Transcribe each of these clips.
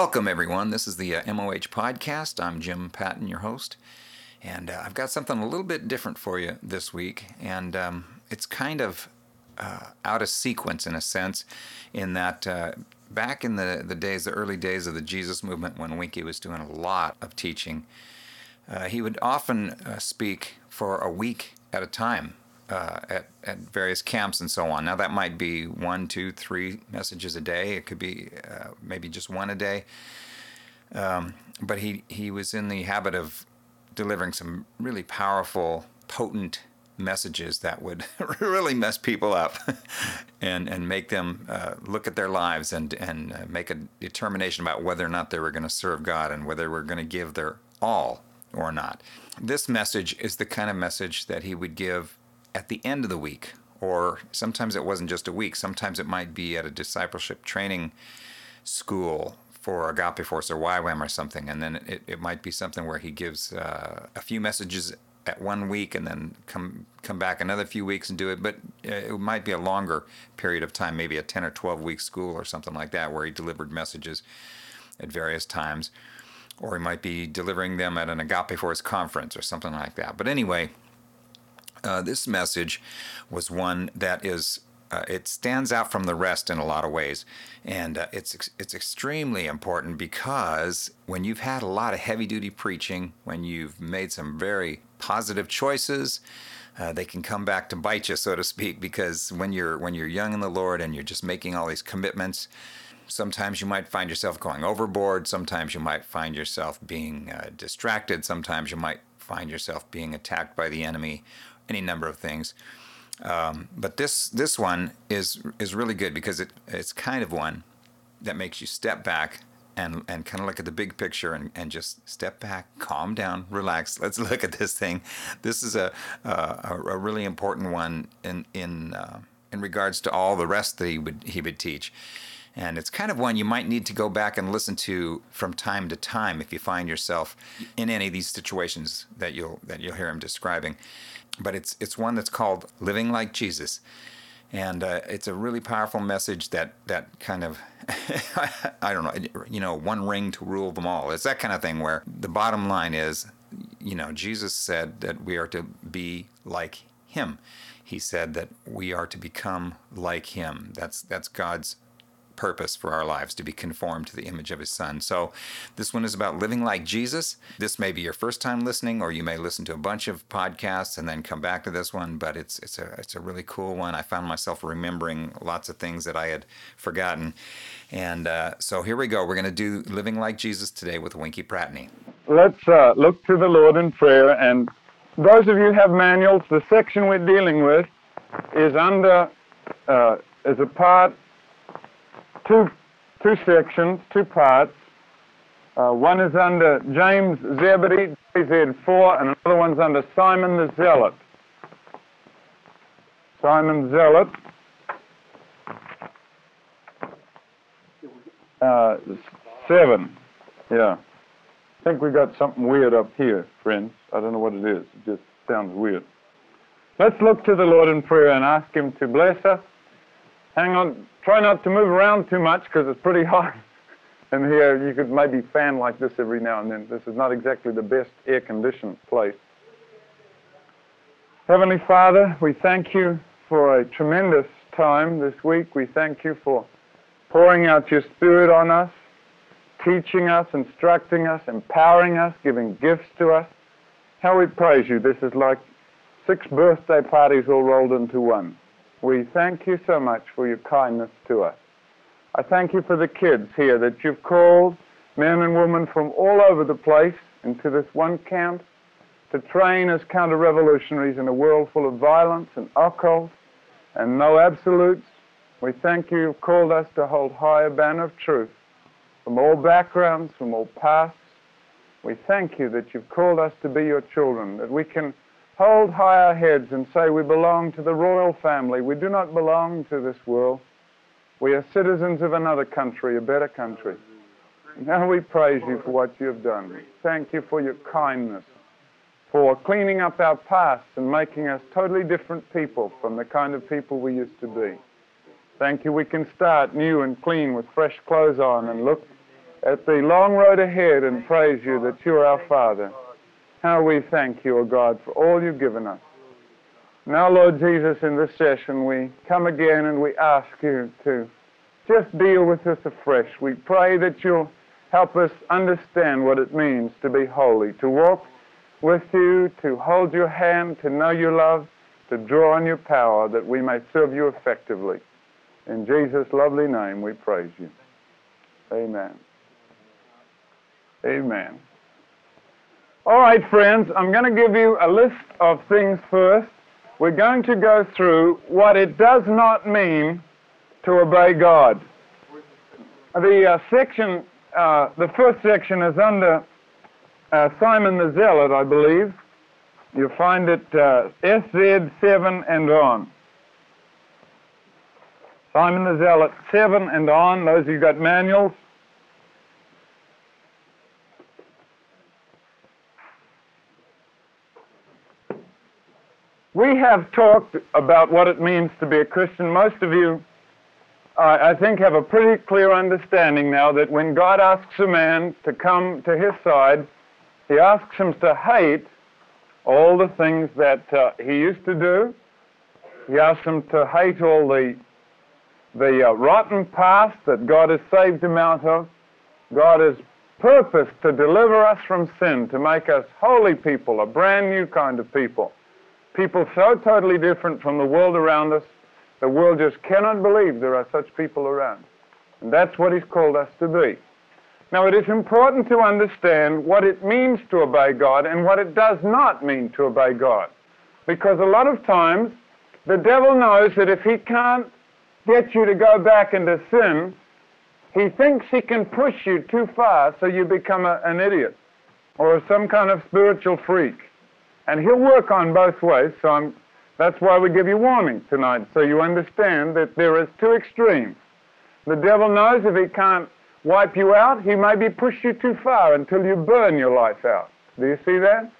Welcome, everyone. This is the MOH Podcast. I'm Jim Patton, your host, and I've got something a little bit different for you this week, and it's kind of out of sequence in a sense, in that back in the early days of the Jesus movement, when Winkie was doing a lot of teaching, he would often speak for a week at a time at various camps and so on. Now, that might be 1, 2, 3 messages a day. It could be maybe just one a day. But he was in the habit of delivering some really powerful, potent messages that would really mess people up and make them look at their lives and make a determination about whether or not they were going to serve God and whether they were going to give their all or not. This message is the kind of message that he would give at the end of the week, or sometimes it wasn't just a week. Sometimes it might be at a discipleship training school for Agape Force or YWAM or something, and then it might be something where he gives a few messages at 1 week and then come back another few weeks and do it, but it might be a longer period of time, maybe a 10 or 12-week school or something like that, where he delivered messages at various times, or he might be delivering them at an Agape Force conference or something like that. But anyway, this message was one that is, it stands out from the rest in a lot of ways. And it's extremely important, because when you've had a lot of heavy-duty preaching, when you've made some very positive choices, they can come back to bite you, so to speak, because when you're young in the Lord and you're just making all these commitments, sometimes you might find yourself going overboard. Sometimes you might find yourself being distracted. Sometimes you might find yourself being attacked by the enemy, any number of things. But this one is really good, because it's kind of one that makes you step back and kind of look at the big picture and just step back, calm down, relax. Let's look at this thing. This is a really important one in regards to all the rest that he would teach. And it's kind of one you might need to go back and listen to from time to time if you find yourself in any of these situations that you'll hear him describing. But it's one that's called Living Like Jesus. And it's a really powerful message that kind of, I don't know, one ring to rule them all. It's that kind of thing where the bottom line is, Jesus said that we are to be like him. He said that we are to become like him. That's God's purpose for our lives, to be conformed to the image of his son. So this one is about living like Jesus. This may be your first time listening, or you may listen to a bunch of podcasts and then come back to this one, but it's a really cool one. I found myself remembering lots of things that I had forgotten. And so here we go. We're going to do Living Like Jesus today with Winkie Pratney. Let's look to the Lord in prayer. And those of you who have manuals, the section we're dealing with is under, as a part, two sections, two parts. One is under James Zebedee, JZ4, and another one's under Simon the Zealot. Simon Zealot. Seven. Yeah. I think we got something weird up here, friends. I don't know what it is. It just sounds weird. Let's look to the Lord in prayer and ask him to bless us. Hang on, try not to move around too much, because it's pretty hot in here. You could maybe fan like this every now and then. This is not exactly the best air-conditioned place. Heavenly Father, we thank you for a tremendous time this week. We thank you for pouring out your Spirit on us, teaching us, instructing us, empowering us, giving gifts to us. How we praise you. This is like 6 birthday parties all rolled into one. We thank you so much for your kindness to us. I thank you for the kids here that you've called, men and women from all over the place, into this one camp to train as counter-revolutionaries in a world full of violence and occult and no absolutes. We thank you you've called us to hold higher banner of truth from all backgrounds, from all pasts. We thank you that you've called us to be your children, that we can hold high our heads and say we belong to the royal family. We do not belong to this world. We are citizens of another country, a better country. Now we praise you for what you have done. Thank you for your kindness, for cleaning up our past and making us totally different people from the kind of people we used to be. Thank you we can start new and clean with fresh clothes on and look at the long road ahead and praise you that you are our Father. How we thank you, O God, for all you've given us. Now, Lord Jesus, in this session we come again and we ask you to just deal with this afresh. We pray that you'll help us understand what it means to be holy, to walk with you, to hold your hand, to know your love, to draw on your power that we may serve you effectively. In Jesus' lovely name we praise you. Amen. Amen. All right, friends, I'm going to give you a list of things first. We're going to go through what it does not mean to obey God. The first section is under Simon the Zealot, I believe. You'll find it SZ7 and on. Simon the Zealot 7 and on, those who've got manuals. We have talked about what it means to be a Christian. Most of you, I think, have a pretty clear understanding now that when God asks a man to come to his side, he asks him to hate all the things that he used to do. He asks him to hate all the rotten past that God has saved him out of. God has purposed to deliver us from sin, to make us holy people, a brand new kind of people. People so totally different from the world around us, the world just cannot believe there are such people around. And that's what he's called us to be. Now, it is important to understand what it means to obey God and what it does not mean to obey God. Because a lot of times, the devil knows that if he can't get you to go back into sin, he thinks he can push you too far so you become an idiot or some kind of spiritual freak. And he'll work on both ways, so that's why we give you warning tonight, so you understand that there is two extremes. The devil knows if he can't wipe you out, he maybe push you too far until you burn your life out. Do you see that?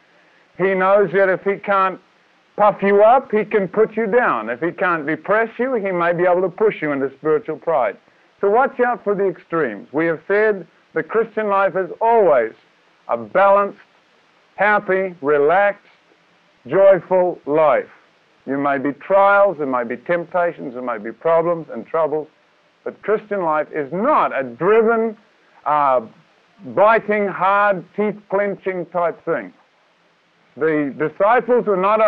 He knows that if he can't puff you up, he can put you down. If he can't depress you, he may be able to push you into spiritual pride. So watch out for the extremes. We have said the Christian life is always a balanced, happy, relaxed, joyful life. There may be trials, there may be temptations, there may be problems and troubles, but Christian life is not a driven, biting, hard, teeth-clenching type thing. The disciples were not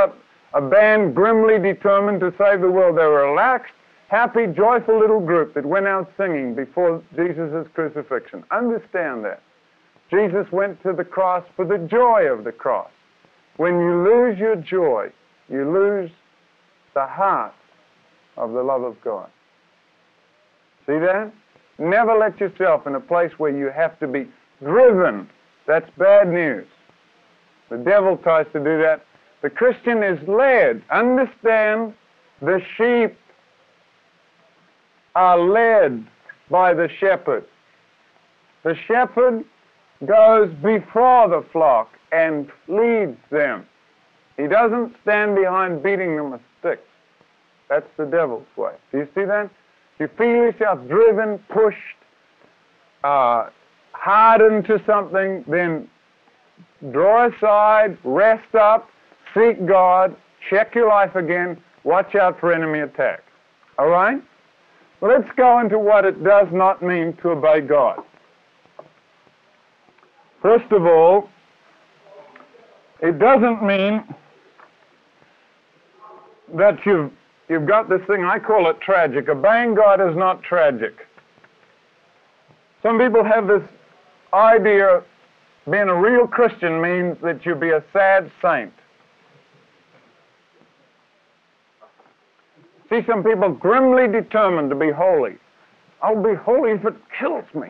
a band grimly determined to save the world. They were a relaxed, happy, joyful little group that went out singing before Jesus' crucifixion. Understand that. Jesus went to the cross for the joy of the cross. When you lose your joy, you lose the heart of the love of God. See that? Never let yourself in a place where you have to be driven. That's bad news. The devil tries to do that. The Christian is led. Understand, the sheep are led by the shepherd. The shepherd goes before the flock and leads them. He doesn't stand behind beating them with sticks. That's the devil's way. Do you see that? You feel yourself driven, pushed, hardened to something, then draw aside, rest up, seek God, check your life again, watch out for enemy attack. All right? Let's go into what it does not mean to obey God. First of all, it doesn't mean that you've got this thing, I call it tragic. Obeying God is not tragic. Some people have this idea being a real Christian means that you be a sad saint. See some people grimly determined to be holy. I'll be holy if it kills me.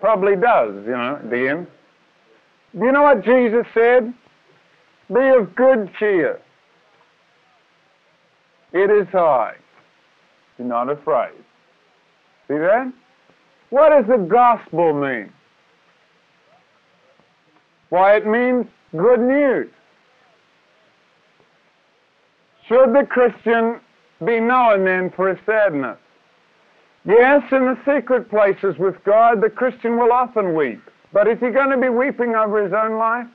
Probably does, you know, at the end. Do you know what Jesus said? Be of good cheer. It is I. Be not afraid. See that? What does the gospel mean? Why, it means good news. Should the Christian be known then for his sadness? Yes, in the secret places with God, the Christian will often weep. But is he going to be weeping over his own life?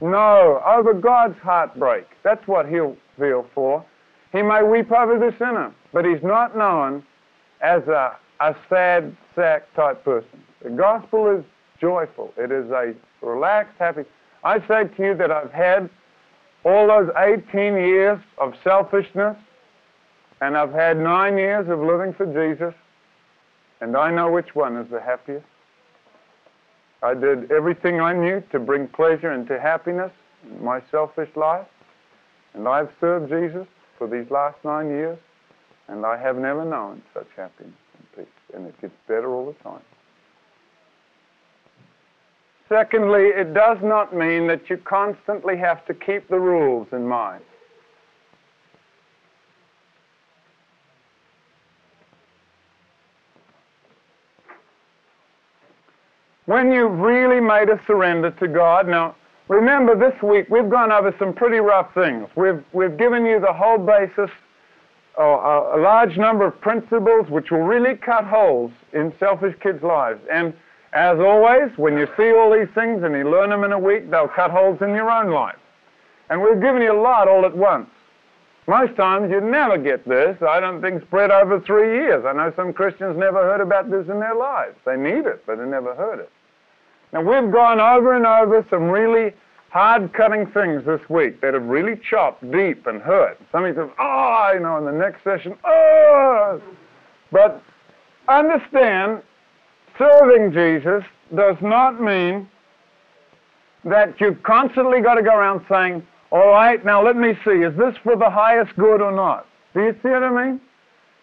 No, over God's heartbreak. That's what he'll feel for. He may weep over the sinner, but he's not known as a sad sack type person. The gospel is joyful. It is a relaxed, happy... I say to you that I've had all those 18 years of selfishness, and I've had 9 years of living for Jesus, and I know which one is the happiest. I did everything I knew to bring pleasure and to happiness in my selfish life, and I've served Jesus for these last 9 years, and I have never known such happiness and peace, and it gets better all the time. Secondly, it does not mean that you constantly have to keep the rules in mind. When you've really made a surrender to God, now remember this week we've gone over some pretty rough things. We've given you the whole basis, a large number of principles which will really cut holes in selfish kids' lives. And as always, when you see all these things and you learn them in a week, they'll cut holes in your own life. And we've given you a lot all at once. Most times you never get this, I don't think, spread over 3 years. I know some Christians never heard about this in their lives. They need it, but they never heard it. Now, we've gone over and over some really hard-cutting things this week that have really chopped deep and hurt. Somebody says, oh, you know, in the next session, oh! But understand, serving Jesus does not mean that you've constantly got to go around saying, all right, now let me see, is this for the highest good or not? Do you see what I mean?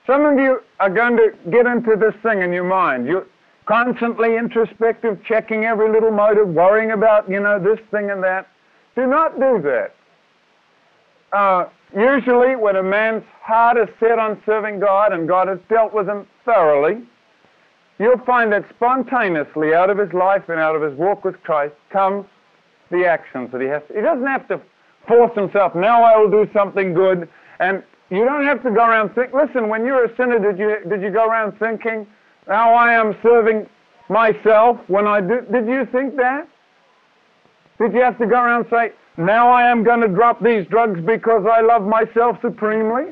Some of you are going to get into this thing in your mind. You're constantly introspective, checking every little motive, worrying about, you know, this thing and that. Do not do that. Usually when a man's heart is set on serving God and God has dealt with him thoroughly, you'll find that spontaneously out of his life and out of his walk with Christ comes the actions that he has to. He doesn't have to force himself, now I will do something good. And you don't have to go around thinking, listen, when you were a sinner, did you go around thinking, now I am serving myself when I do? Did you think that? Did you have to go around and say, now I am going to drop these drugs because I love myself supremely?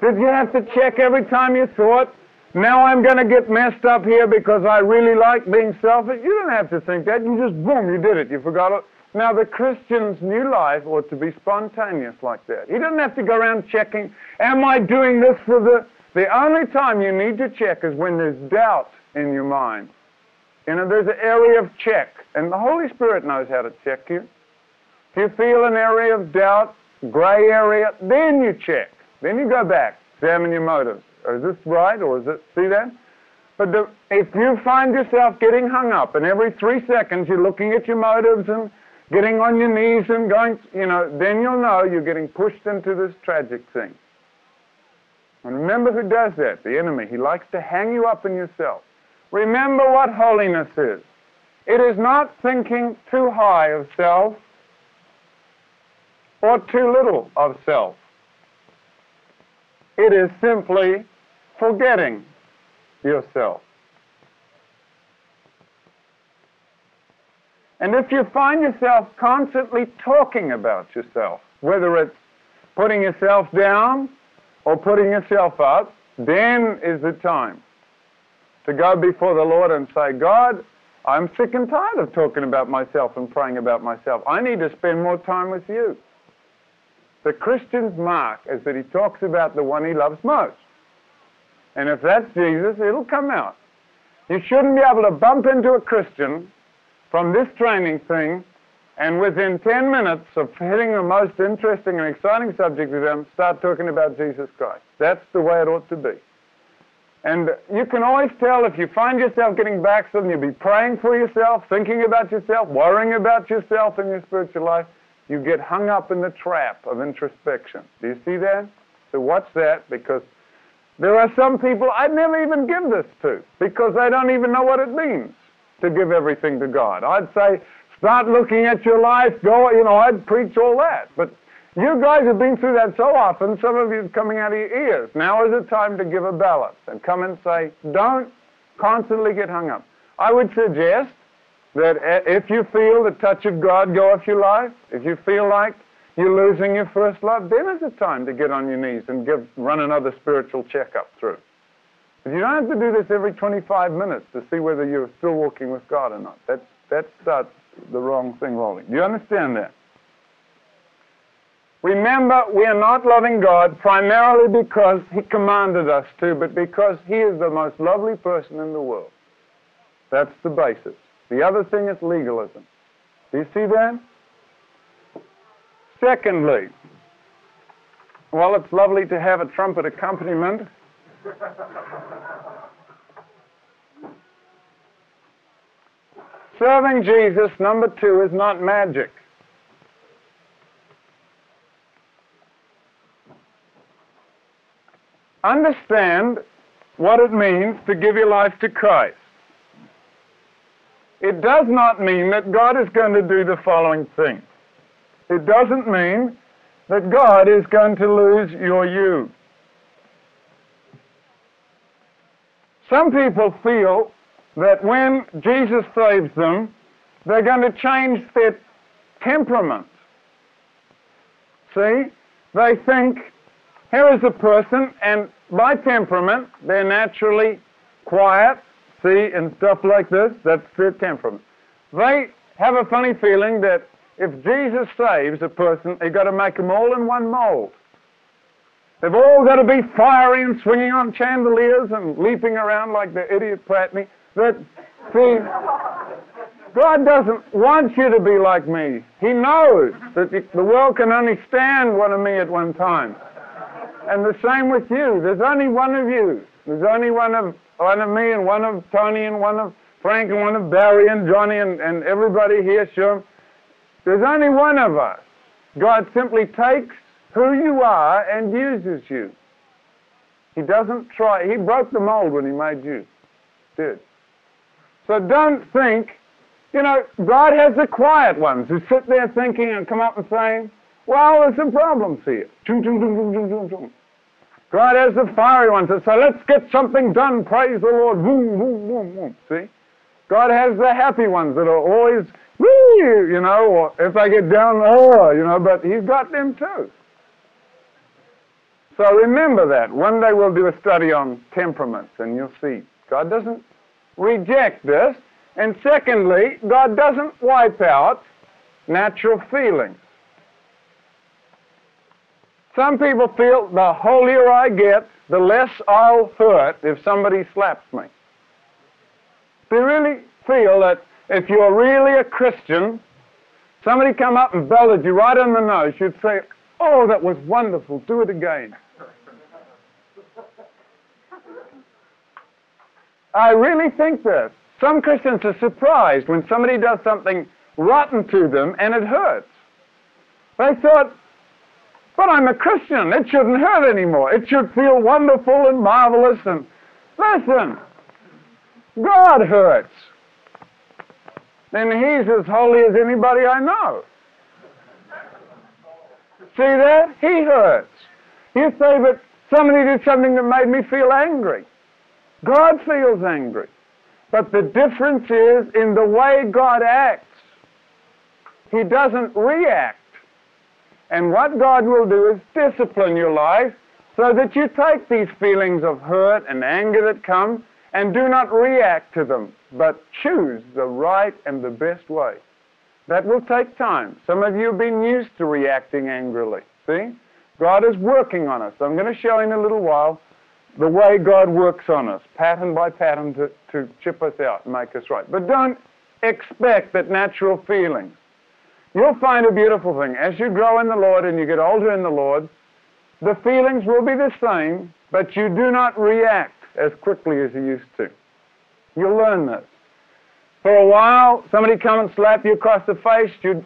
Did you have to check every time you thought, now I'm going to get messed up here because I really like being selfish? You don't have to think that. You just, boom, you did it. You forgot it. Now, the Christian's new life ought to be spontaneous like that. He doesn't have to go around checking, am I doing this for the... The only time you need to check is when there's doubt in your mind. You know, there's an area of check, and the Holy Spirit knows how to check you. If you feel an area of doubt, gray area, then you check. Then you go back, examine your motives. Is this right, or is it... See that? But if you find yourself getting hung up, and every 3 seconds you're looking at your motives and getting on your knees and going, you know, then you'll know you're getting pushed into this tragic thing. And remember who does that, the enemy. He likes to hang you up in yourself. Remember what holiness is. It is not thinking too high of self or too little of self. It is simply forgetting yourself. And if you find yourself constantly talking about yourself, whether it's putting yourself down or putting yourself up, then is the time to go before the Lord and say, God, I'm sick and tired of talking about myself and praying about myself. I need to spend more time with you. The Christian's mark is that he talks about the one he loves most. And if that's Jesus, it'll come out. You shouldn't be able to bump into a Christian from this training thing and within 10 minutes of hitting the most interesting and exciting subject to them, start talking about Jesus Christ. That's the way it ought to be. And you can always tell if you find yourself getting backslidden, you'll be praying for yourself, thinking about yourself, worrying about yourself in your spiritual life. You get hung up in the trap of introspection. Do you see that? So watch that, because there are some people I'd never even give this to because they don't even know what it means to give everything to God. I'd say, start looking at your life, go, you know, I'd preach all that. But You guys have been through that so often, some of you coming out of your ears. Now is the time to give a balance and come and say, don't constantly get hung up. I would suggest that if you feel the touch of God go off your life, if you feel like you're losing your first love, then is the time to get on your knees and run another spiritual checkup through. But you don't have to do this every 25 minutes to see whether you're still walking with God or not. That starts the wrong thing rolling. Do you understand that? Remember, we are not loving God primarily because He commanded us to, but because He is the most lovely person in the world. That's the basis. The other thing is legalism. Do you see that? Secondly, while it's lovely to have a trumpet accompaniment, serving Jesus, number two, is not magic. Understand what it means to give your life to Christ. It does not mean that God is going to do the following thing. It doesn't mean that God is going to lose your you. Some people feel that when Jesus saves them, they're going to change their temperament. See? They think, here is a person, and by temperament, they're naturally quiet, see, and stuff like this. That's their temperament. They have a funny feeling that if Jesus saves a person, they've got to make them all in one mold. They've all got to be fiery and swinging on chandeliers and leaping around like the idiot Pratney. But, see, God doesn't want you to be like me. He knows that the world can only stand one of me at one time. And the same with you. There's only one of you. There's only one of me and one of Tony and one of Frank and one of Barry and Johnny and everybody here, sure. There's only one of us. God simply takes who you are and uses you. He doesn't try. He broke the mold when He made you. Did. So don't think, you know, God has the quiet ones who sit there thinking and come up and say, well, there's some problems here. God has the fiery ones that say, let's get something done, praise the Lord. See? God has the happy ones that are always, woo, you know, or if they get down, oh, you know, but He's got them too. So remember that. One day we'll do a study on temperaments and you'll see. God doesn't reject this. And secondly, God doesn't wipe out natural feelings. Some people feel the holier I get, the less I'll hurt if somebody slaps me. They really feel that if you're really a Christian, somebody come up and belted you right on the nose, you'd say, oh, that was wonderful, do it again. I really think this. Some Christians are surprised when somebody does something rotten to them and it hurts. They thought, but I'm a Christian, it shouldn't hurt anymore. It should feel wonderful and marvelous. And listen, God hurts. And He's as holy as anybody I know. See that? He hurts. You say, but somebody did something that made me feel angry. God feels angry. But the difference is in the way God acts. He doesn't react. And what God will do is discipline your life so that you take these feelings of hurt and anger that come and do not react to them, but choose the right and the best way. That will take time. Some of you have been used to reacting angrily. See? God is working on us. I'm going to show in a little while the way God works on us, pattern by pattern, to chip us out and make us right. But don't expect that natural feelings. You'll find a beautiful thing. As you grow in the Lord and you get older in the Lord, the feelings will be the same, but you do not react as quickly as you used to. You'll learn this. For a while, somebody come and slap you across the face, you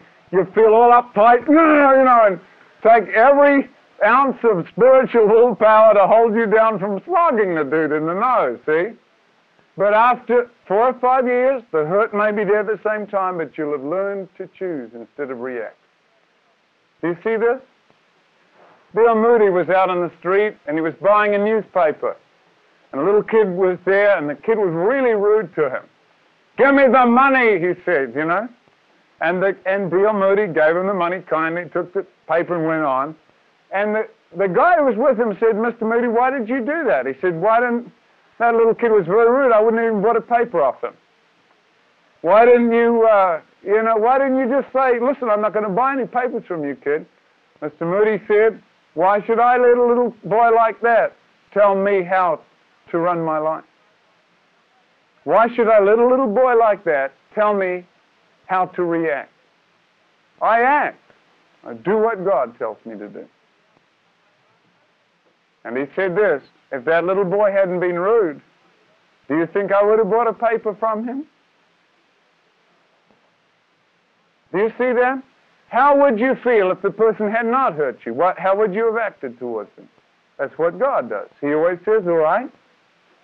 feel all uptight, you know, and take every ounce of spiritual willpower to hold you down from slogging the dude in the nose, see? But after 4 or 5 years, the hurt may be there at the same time, but you'll have learned to choose instead of react. Do you see this? Bill Moody was out on the street and he was buying a newspaper. And a little kid was there and the kid was really rude to him. "Give me the money," he said, you know. And Bill Moody gave him the money kindly, took the paper and went on. And the guy who was with him said, "Mr. Moody, why did you do that?" He said, that little kid was very rude. I wouldn't even bought a paper off him. "Why didn't you, why didn't you just say, listen, I'm not going to buy any papers from you, kid?" Mr. Moody said, "Why should I let a little boy like that tell me how to run my life? Why should I let a little boy like that tell me how to react? I act. I do what God tells me to do." And he said this, "If that little boy hadn't been rude, do you think I would have bought a paper from him?" Do you see that? How would you feel if the person had not hurt you? How would you have acted towards them? That's what God does. He always says, all right,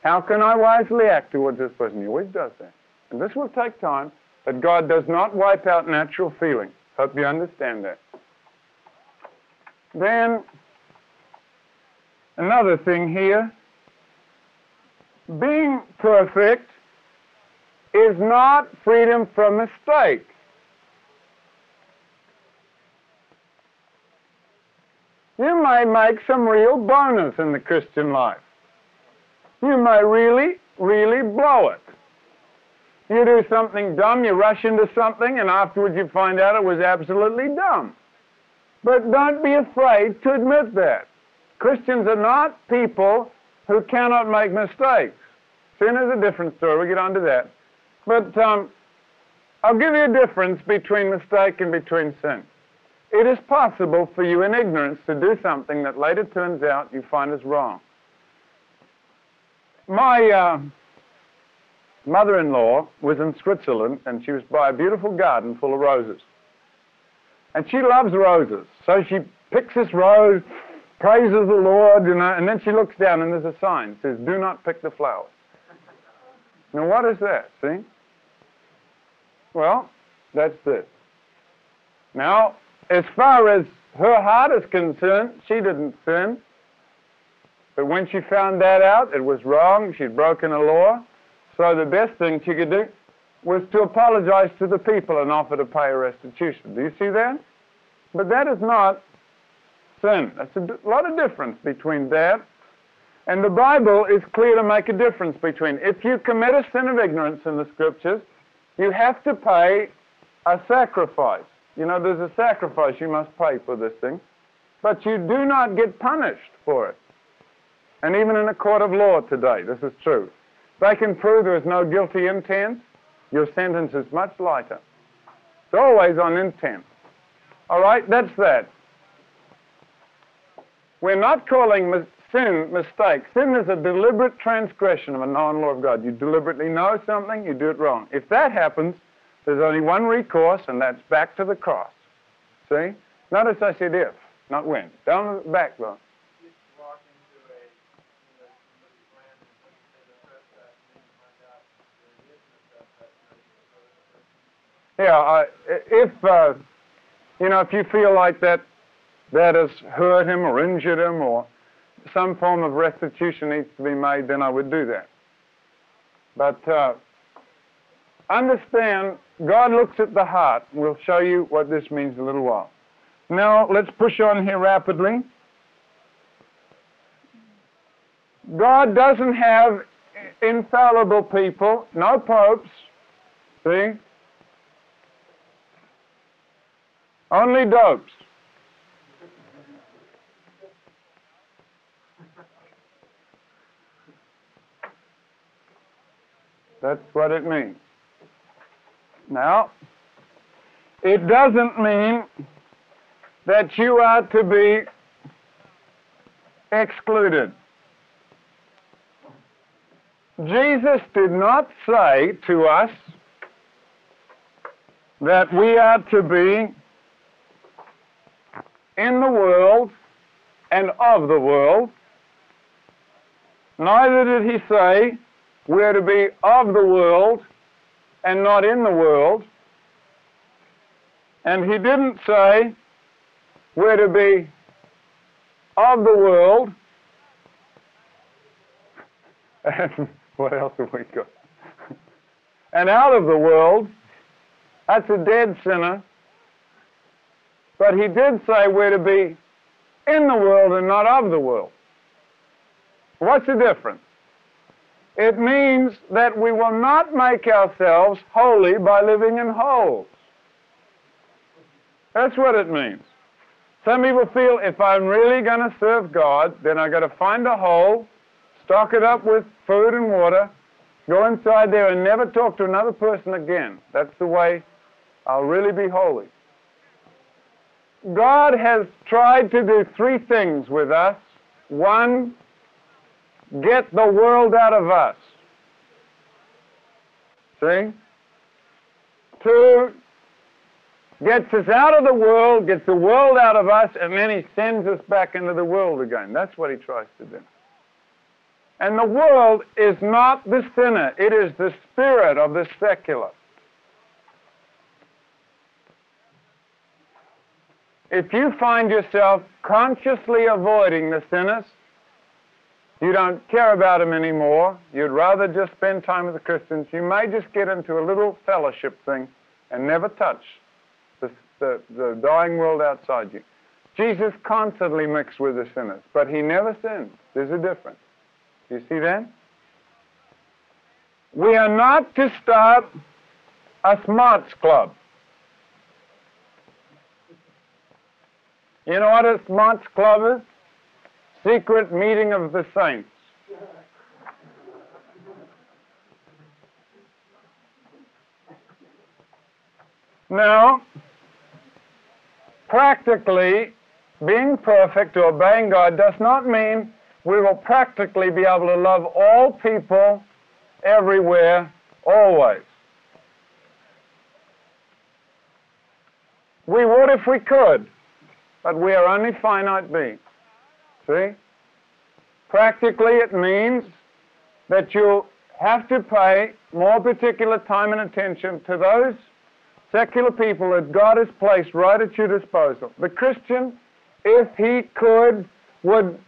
how can I wisely act towards this person? He always does that. And this will take time, but God does not wipe out natural feeling. Hope you understand that. Then, another thing here, being perfect is not freedom from mistake. You may make some real bonus in the Christian life. You may really, really blow it. You do something dumb, you rush into something, and afterwards you find out it was absolutely dumb. But don't be afraid to admit that. Christians are not people who cannot make mistakes. Sin is a different story. We'll get on to that. But I'll give you a difference between mistake and between sin. It is possible for you in ignorance to do something that later turns out you find is wrong. My mother-in-law was in Switzerland and she was by a beautiful garden full of roses. And she loves roses. So she picks this rose, praises the Lord, you know, and then she looks down and there's a sign that says, "Do not pick the flowers." Now what is that, see? Well, that's this. Now, as far as her heart is concerned, she didn't sin. But when she found that out, it was wrong. She'd broken a law. So the best thing she could do was to apologize to the people and offer to pay restitution. Do you see that? But that is not sin. That's a lot of difference between that. And the Bible is clear to make a difference between. If you commit a sin of ignorance in the Scriptures, you have to pay a sacrifice. You know, there's a sacrifice you must pay for this thing. But you do not get punished for it. And even in a court of law today, this is true. They can prove there is no guilty intent. Your sentence is much lighter. It's always on intent. All right, that's that. We're not calling sin mistake. Sin is a deliberate transgression of a known law of God. You deliberately know something, you do it wrong. If that happens, there's only one recourse, and that's back to the cross. See? Notice I said if, not when. Down the back, though. Yeah, if you feel like that has hurt him or injured him or some form of restitution needs to be made, then I would do that. But understand, God looks at the heart. We'll show you what this means in a little while. Now, let's push on here rapidly. God doesn't have infallible people, no popes, see? Only dopes. That's what it means. Now, it doesn't mean that you are to be excluded. Jesus did not say to us that we are to be in the world and of the world. Neither did he say we are to be of the world and not in the world. And he didn't say we're to be of the world. And what else have we got? And out of the world. That's a dead sinner. But he did say we're to be in the world and not of the world. What's the difference? It means that we will not make ourselves holy by living in holes. That's what it means. Some people feel if I'm really going to serve God, then I've got to find a hole, stock it up with food and water, go inside there and never talk to another person again. That's the way I'll really be holy. God has tried to do three things with us. One, get the world out of us. See? Two, gets us out of the world, gets the world out of us, and then he sends us back into the world again. That's what he tries to do. And the world is not the sinner. It is the spirit of the secular. If you find yourself consciously avoiding the sinners, you don't care about them anymore. You'd rather just spend time with the Christians. You may just get into a little fellowship thing and never touch the dying world outside you. Jesus constantly mixed with the sinners, but he never sinned. There's a difference. You see that? We are not to start a smarts club. You know what a smarts club is? Secret meeting of the saints. Now, practically, being perfect or obeying God does not mean we will practically be able to love all people, everywhere, always. We would if we could, but we are only finite beings. See? Practically, it means that you have to pay more particular time and attention to those secular people that God has placed right at your disposal. The Christian, if he could, would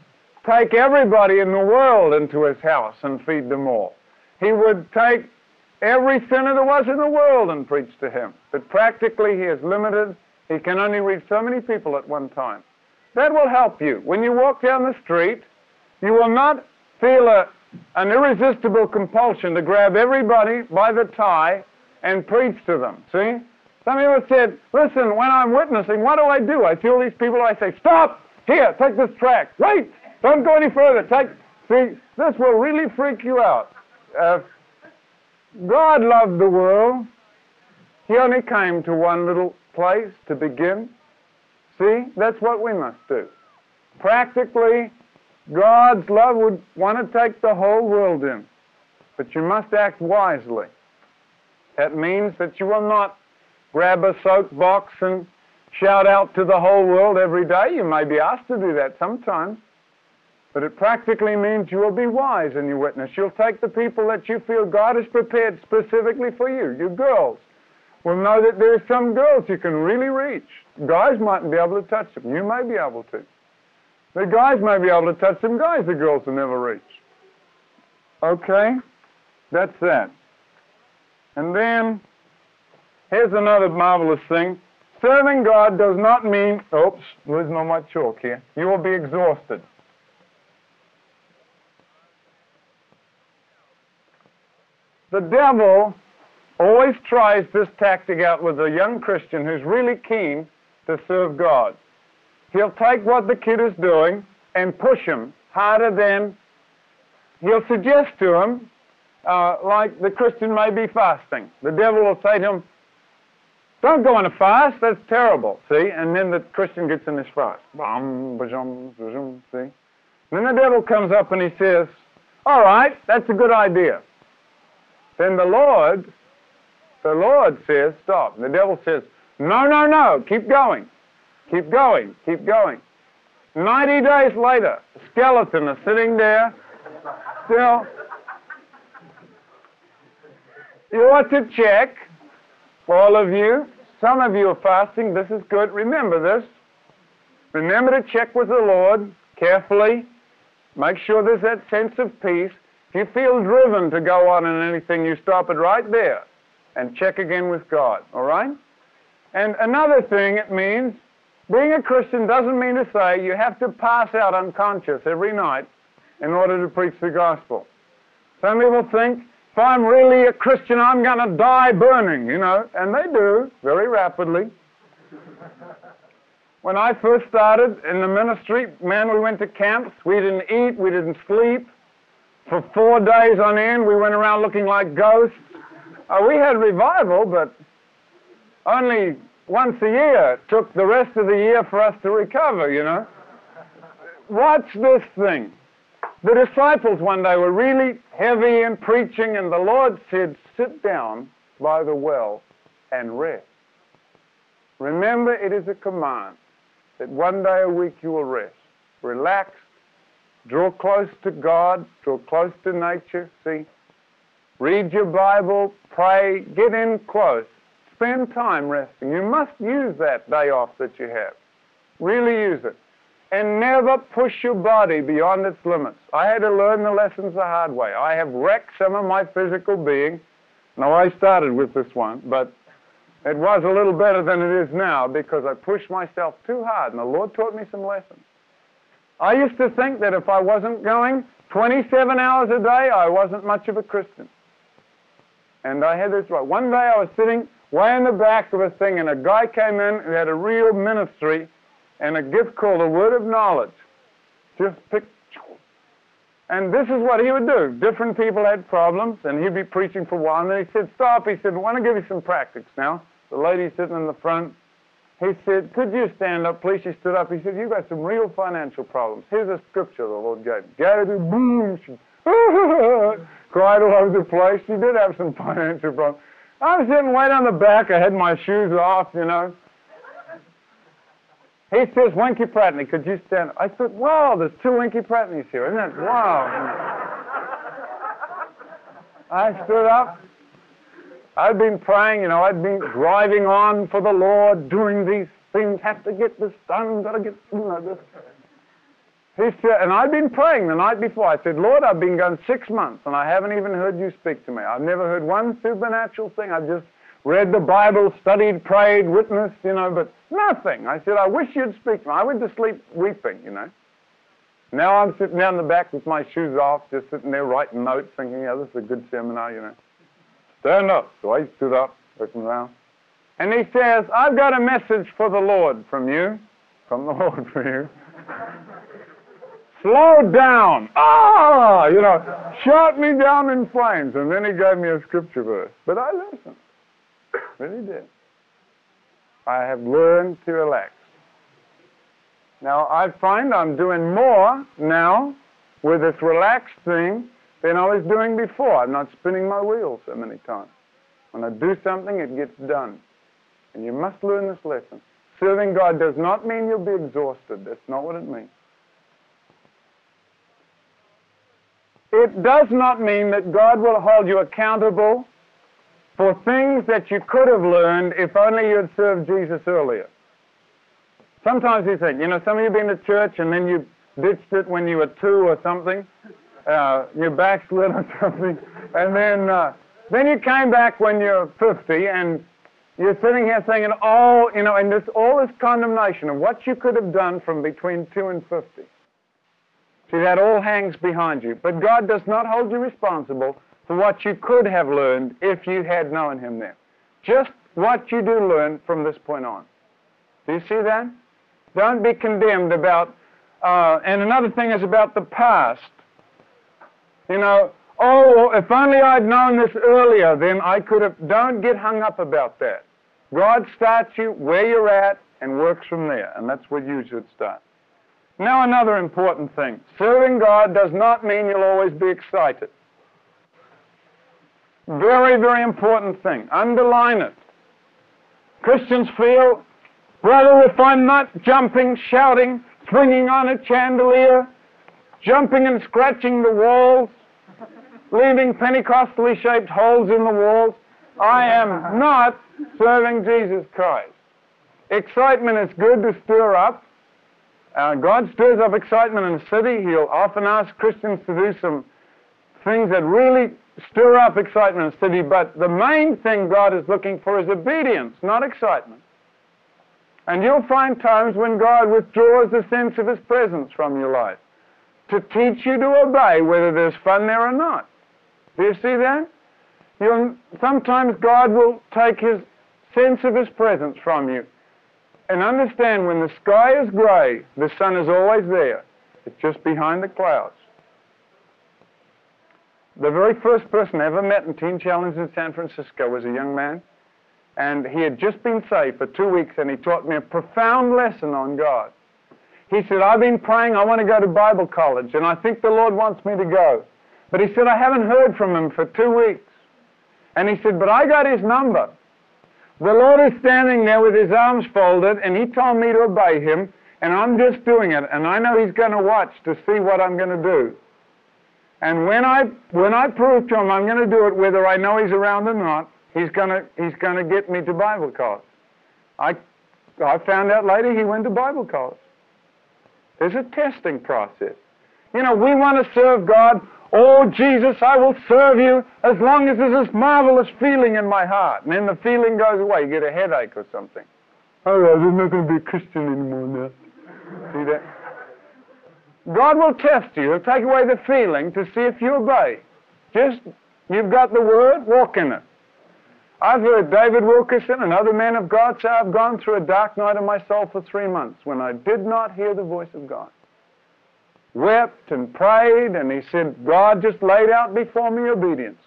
take everybody in the world into his house and feed them all. He would take every sinner there was in the world and preach to him. But practically, he is limited. He can only reach so many people at one time. That will help you. When you walk down the street, you will not feel an irresistible compulsion to grab everybody by the tie and preach to them. See? Some people said, listen, when I'm witnessing, what do? I see all these people, I say, stop! Here, take this tract. Wait! Don't go any further. See, this will really freak you out. God loved the world. He only came to one little place to begin. See, that's what we must do. Practically, God's love would want to take the whole world in. But you must act wisely. That means that you will not grab a soapbox and shout out to the whole world every day. You may be asked to do that sometimes. But it practically means you will be wise in your witness. You'll take the people that you feel God has prepared specifically for you. You girls will know that there are some girls you can really reach. Guys mightn't be able to touch them. You may be able to. The guys may be able to touch them. Guys, the girls will never reach. Okay? That's that. And then, here's another marvelous thing. Serving God does not mean, oops, losing all my chalk here. You will be exhausted. The devil always tries this tactic out with a young Christian who's really keen to serve God. He'll take what the kid is doing and push him harder than he'll suggest to him, like the Christian may be fasting. The devil will say to him, don't go on a fast, that's terrible, see? And then the Christian gets in his fast. See? And then the devil comes up and he says, all right, that's a good idea. Then the Lord says, stop. And the devil says, no, no, no, keep going. Keep going, keep going. 90 days later, a skeleton is sitting there, still. You ought to check, all of you. Some of you are fasting, this is good. Remember this. Remember to check with the Lord carefully. Make sure there's that sense of peace. If you feel driven to go on in anything, you stop it right there and check again with God, all right? And another thing it means, being a Christian doesn't mean to say you have to pass out unconscious every night in order to preach the gospel. Some people think, if I'm really a Christian, I'm going to die burning, you know, and they do, very rapidly. When I first started in the ministry, man, we went to camps, we didn't eat, we didn't sleep. For 4 days on end, we went around looking like ghosts. We had revival, but only once a year. It took the rest of the year for us to recover, you know. Watch this thing. The disciples one day were really heavy in preaching, and the Lord said, sit down by the well and rest. Remember, it is a command that one day a week you will rest. Relax, draw close to God, draw close to nature, see? Read your Bible, pray, get in close. Spend time resting. You must use that day off that you have. Really use it. And never push your body beyond its limits. I had to learn the lessons the hard way. I have wrecked some of my physical being. Now, I started with this one, but it was a little better than it is now because I pushed myself too hard, and the Lord taught me some lessons. I used to think that if I wasn't going 27 hours a day, I wasn't much of a Christian. And I had this right. One day I was sitting way in the back of a thing, and a guy came in who had a real ministry and a gift called a word of knowledge. Just pick. And this is what he would do. Different people had problems, and he'd be preaching for a while, and then he said, stop. He said, I want to give you some practice now. The lady sitting in the front, he said, could you stand up, please? She stood up. He said, you've got some real financial problems. Here's a scripture the Lord gave me. Boom. She cried all over the place. She did have some financial problems. I was sitting way down the back. I had my shoes off, you know. He says, Winkie Pratney, could you stand up? I thought, wow, there's two Winkie Pratneys here, isn't it? Wow. I stood up. I'd been praying, you know, I'd been driving on for the Lord, doing these things, have to get this done, got to get, you know, this. He said, and I'd been praying the night before. I said, Lord, I've been gone 6 months, and I haven't even heard you speak to me. I've never heard one supernatural thing. I've just read the Bible, studied, prayed, witnessed, you know, but nothing. I said, I wish you'd speak to me. I went to sleep weeping, you know. Now I'm sitting down in the back with my shoes off, just sitting there writing notes, thinking, yeah, this is a good seminar, you know. Stand up. So I stood up, looking around. And he says, I've got a message for the Lord from you. From the Lord for you. Slow down. Ah! You know, shot me down in flames. And then he gave me a scripture verse. But I listened. Really did. I have learned to relax. Now, I find I'm doing more now with this relaxed thing than I was doing before. I'm not spinning my wheels so many times. When I do something, it gets done. And you must learn this lesson. Serving God does not mean you'll be exhausted. That's not what it means. It does not mean that God will hold you accountable for things that you could have learned if only you had served Jesus earlier. Sometimes you think, you know, some of you have been to church and then you ditched it when you were 2 or something. You backslid or something, and then you came back when you're 50, and you're sitting here saying, oh, you know, and this, all this condemnation of what you could have done from between 2 and 50. See, that all hangs behind you. But God does not hold you responsible for what you could have learned if you had known Him then. Just what you do learn from this point on. Do you see that? Don't be condemned about, and another thing is about the past. You know, oh, if only I'd known this earlier, then I could have... Don't get hung up about that. God starts you where you're at and works from there, and that's where you should start. Now another important thing. Serving God does not mean you'll always be excited. Very, very important thing. Underline it. Christians feel, brother, if I'm not jumping, shouting, swinging on a chandelier, jumping and scratching the walls, leaving Pentecostally shaped holes in the walls, I am not serving Jesus Christ. Excitement is good to stir up. God stirs up excitement in a city. He'll often ask Christians to do some things that really stir up excitement in a city, but the main thing God is looking for is obedience, not excitement. And you'll find times when God withdraws the sense of His presence from your life to teach you to obey, whether there's fun there or not. Do you see that? Sometimes God will take His sense of His presence from you. And understand, when the sky is grey, the sun is always there. It's just behind the clouds. The very first person I ever met in Teen Challenge in San Francisco was a young man, and he had just been saved for 2 weeks, and he taught me a profound lesson on God. He said, "I've been praying, I want to go to Bible college, and I think the Lord wants me to go." But he said, "I haven't heard from Him for 2 weeks." And he said, "But I got His number. The Lord is standing there with His arms folded, and He told me to obey Him, and I'm just doing it, and I know He's going to watch to see what I'm going to do. And when I prove to Him I'm going to do it, whether I know He's around or not, He's going to get me to Bible college." I found out later he went to Bible college. There's a testing process. You know, we want to serve God. "Oh, Jesus, I will serve you as long as there's this marvelous feeling in my heart." And then the feeling goes away. You get a headache or something. "Oh, I'm not going to be a Christian anymore now." See that? God will test you. He'll take away the feeling to see if you obey. Just, you've got the Word, walk in it. I've heard David Wilkerson and other men of God say, "I've gone through a dark night of my soul for 3 months when I did not hear the voice of God. Wept and prayed," and he said, "God just laid out before me obedience.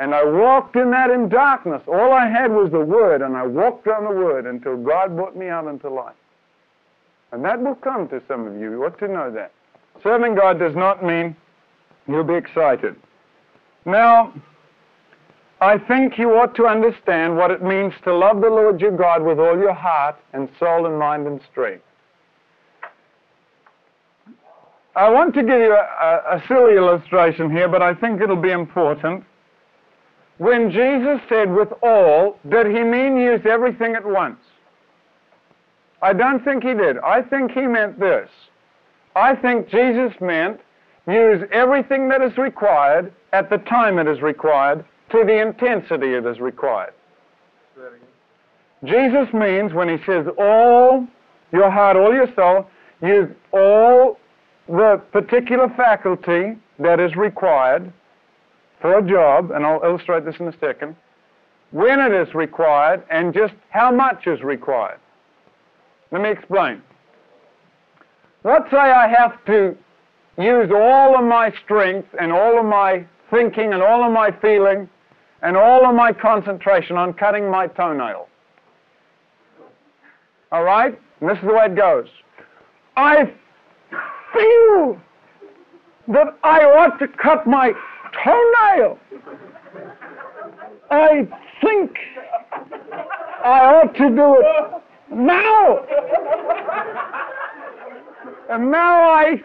And I walked in that in darkness. All I had was the Word, and I walked on the Word until God brought me out into light." And that will come to some of you. You ought to know that. Serving God does not mean you'll be excited. Now, I think you ought to understand what it means to love the Lord your God with all your heart and soul and mind and strength. I want to give you a silly illustration here, but I think it'll be important. When Jesus said "with all," did He mean use everything at once? I don't think He did. I think He meant this. I think Jesus meant use everything that is required at the time it is required to the intensity it is required. Jesus means when He says all your heart, all your soul, use all the particular faculty that is required for a job, and I'll illustrate this in a second, when it is required, and just how much is required. Let me explain. Let's say I have to use all of my strength and all of my thinking and all of my feeling and all of my concentration on cutting my toenail. All right? And this is the way it goes. I feel that I ought to cut my toenail. I think I ought to do it now. And now I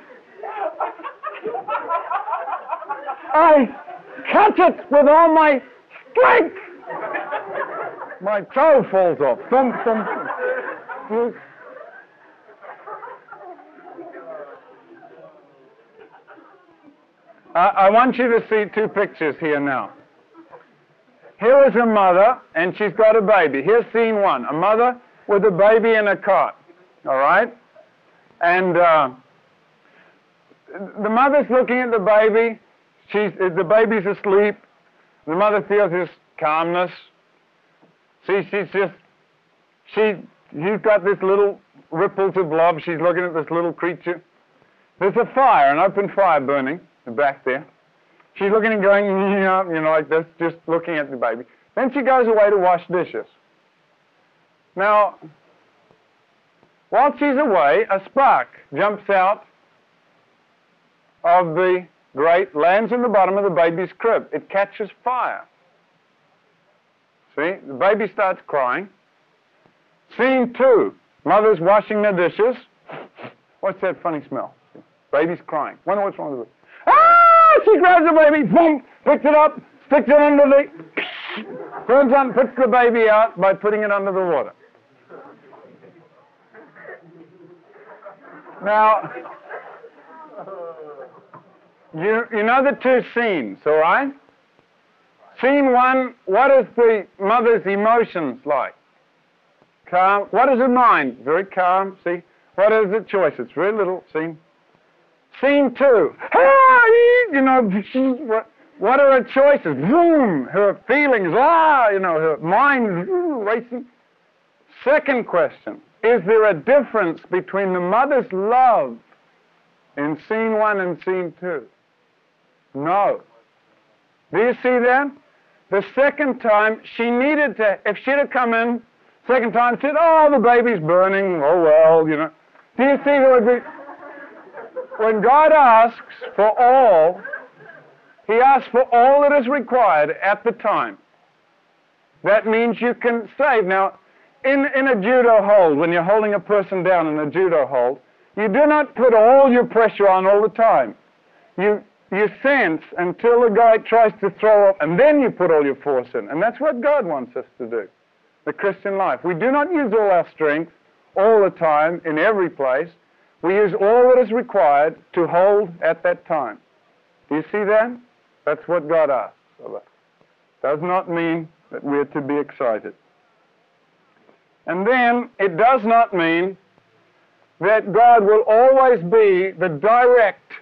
cut it with all my strength. My toe falls off. Thump, thump, thump. I want you to see two pictures here now. Here is a mother, and she's got a baby. Here's scene one, a mother with a baby in a cot, all right? And the mother's looking at the baby. The baby's asleep. The mother feels this calmness. See, she's got this little ripples of love. She's looking at this little creature. There's a fire, an open fire burning. Back there. She's looking and going, you know, like this, just looking at the baby. Then she goes away to wash dishes. Now, while she's away, a spark jumps out of the grate, lands in the bottom of the baby's crib. It catches fire. See? The baby starts crying. Scene two. Mother's washing the dishes. What's that funny smell? Baby's crying. Wonder what's wrong with the baby. She grabs the baby, boom, picks it up, sticks it under the... turns on, puts the baby out by putting it under the water. Now, you know the two scenes, all right? Scene one, what is the mother's emotions like? Calm. What is her mind? Very calm, see? What is the choice? It's very little, see? Scene two, you know, what are her choices? Boom, her feelings, you know, her mind racing. Second question, is there a difference between the mother's love in scene one and scene two? No. Do you see that? The second time, she needed to, if she'd have come in, second time said, oh, the baby's burning, oh well, you know. Do you see there would be... When God asks for all, He asks for all that is required at the time. That means you can save. Now, in a judo hold, when you're holding a person down in a judo hold, you do not put all your pressure on all the time. You sense until the guy tries to throw up, and then you put all your force in. And that's what God wants us to do, the Christian life. We do not use all our strength all the time in every place. We use all that is required to hold at that time. Do you see that? That's what God asks of us. Does not mean that we're to be excited. And then it does not mean that God will always be the direct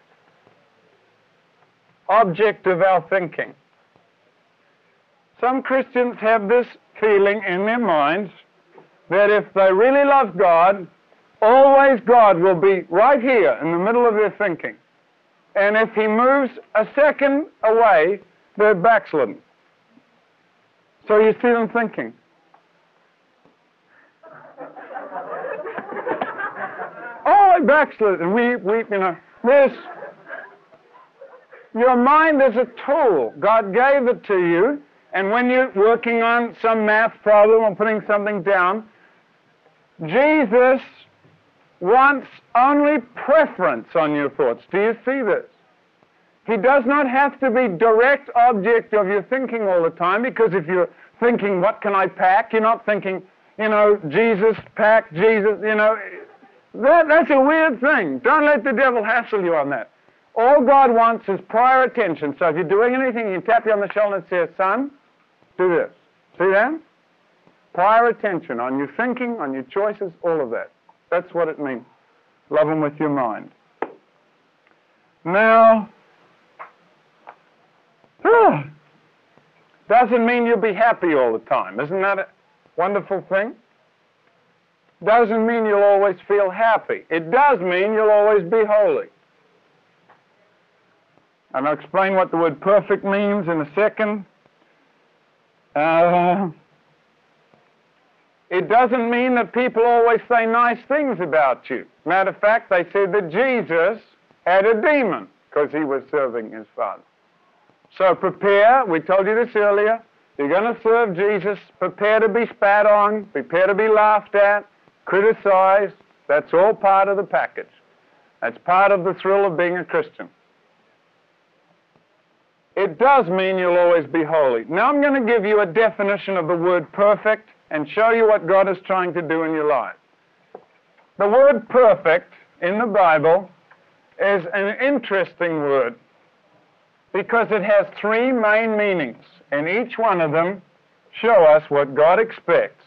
object of our thinking. Some Christians have this feeling in their minds that if they really love God, always God will be right here in the middle of their thinking. And if He moves a second away, they're backslidden. So you see them thinking. Oh, I backslid. And we, you know, this. Your mind is a tool. God gave it to you. And when you're working on some math problem or putting something down, Jesus wants only preference on your thoughts. Do you see this? He does not have to be direct object of your thinking all the time, because if you're thinking, what can I pack? You're not thinking, you know, Jesus, pack, Jesus, you know. That's a weird thing. Don't let the devil hassle you on that. All God wants is prior attention. So if you're doing anything, you tap you on the shoulder and say, son, do this. See that? Prior attention on your thinking, on your choices, all of that. That's what it means. Love Him with your mind. Now, doesn't mean you'll be happy all the time. Isn't that a wonderful thing? Doesn't mean you'll always feel happy. It does mean you'll always be holy. And I'll explain what the word perfect means in a second. It doesn't mean that people always say nice things about you. Matter of fact, they said that Jesus had a demon because He was serving His Father. So prepare, we told you this earlier, you're going to serve Jesus, prepare to be spat on, prepare to be laughed at, criticized. That's all part of the package. That's part of the thrill of being a Christian. It does mean you'll always be holy. Now I'm going to give you a definition of the word perfect and show you what God is trying to do in your life. The word perfect in the Bible is an interesting word because it has three main meanings, and each one of them show us what God expects.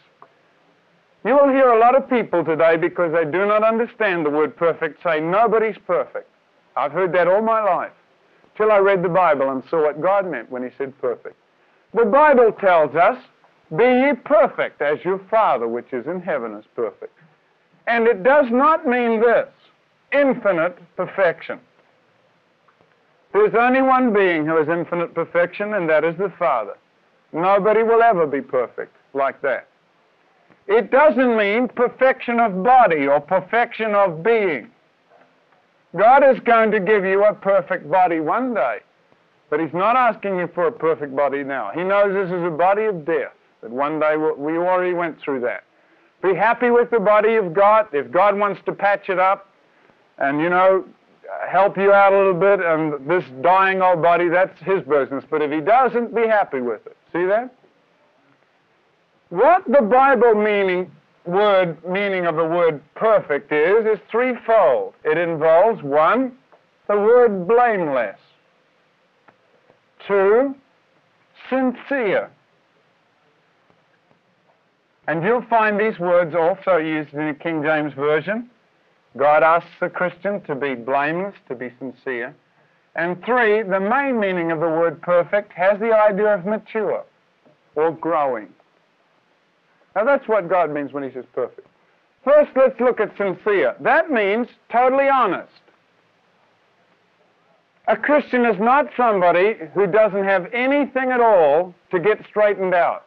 You will hear a lot of people today, because they do not understand the word perfect, say nobody's perfect. I've heard that all my life, till I read the Bible and saw what God meant when He said perfect. The Bible tells us, be ye perfect as your Father which is in heaven is perfect. And it does not mean this, infinite perfection. There's only one being who is infinite perfection, and that is the Father. Nobody will ever be perfect like that. It doesn't mean perfection of body or perfection of being. God is going to give you a perfect body one day, but He's not asking you for a perfect body now. He knows this is a body of death. But one day, we already went through that. Be happy with the body you've got. If God wants to patch it up and, you know, help you out a little bit, and this dying old body, that's His business. But if He doesn't, be happy with it. See that? What the Bible meaning word, meaning of the word perfect is threefold. It involves, one, the word blameless. Two, sincere. And you'll find these words also used in the King James Version. God asks the Christian to be blameless, to be sincere. And three, the main meaning of the word perfect has the idea of mature or growing. Now that's what God means when he says perfect. First, let's look at sincere. That means totally honest. A Christian is not somebody who doesn't have anything at all to get straightened out.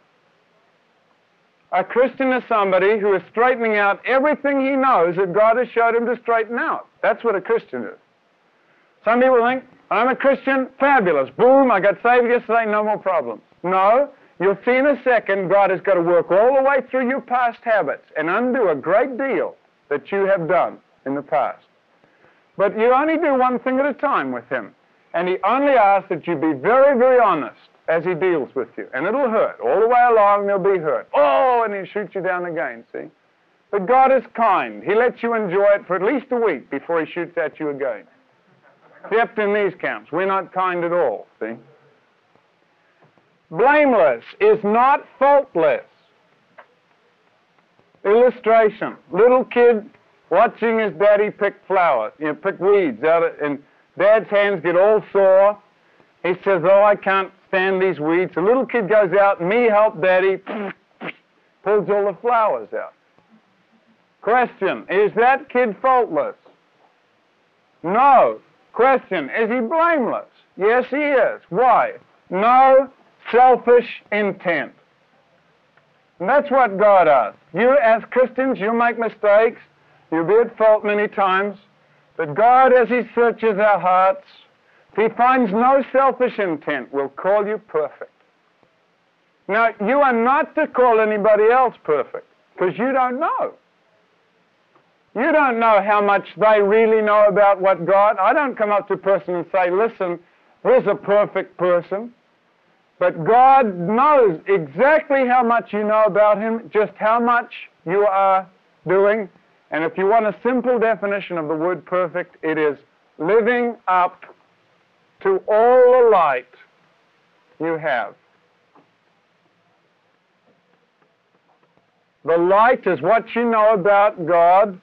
A Christian is somebody who is straightening out everything he knows that God has showed him to straighten out. That's what a Christian is. Some people think, I'm a Christian, fabulous, boom, I got saved yesterday, no more problems. No, you'll see in a second, God has got to work all the way through your past habits and undo a great deal that you have done in the past. But you only do one thing at a time with him. And he only asks that you be very, very honest as he deals with you. And it'll hurt. All the way along, there'll be hurt. Oh, and he'll shoot you down again, see? But God is kind. He lets you enjoy it for at least a week before he shoots at you again. Except in these camps. We're not kind at all, see? Blameless is not faultless. Illustration. Little kid watching his daddy pick flowers, you know, pick weeds out of, and Dad's hands get all sore. He says, oh, I can't stand these weeds. The little kid goes out, me help Daddy, pulls all the flowers out. Question, is that kid faultless? No. Question, is he blameless? Yes, he is. Why? No selfish intent. And that's what God asks. You as Christians, you make mistakes. You'll be at fault many times, but God, as he searches our hearts, if he finds no selfish intent, will call you perfect. Now, you are not to call anybody else perfect, because you don't know. You don't know how much they really know about what God... I don't come up to a person and say, listen, there's a perfect person. But God knows exactly how much you know about him, just how much you are doing. And if you want a simple definition of the word perfect, it is living up to all the light you have. The light is what you know about God.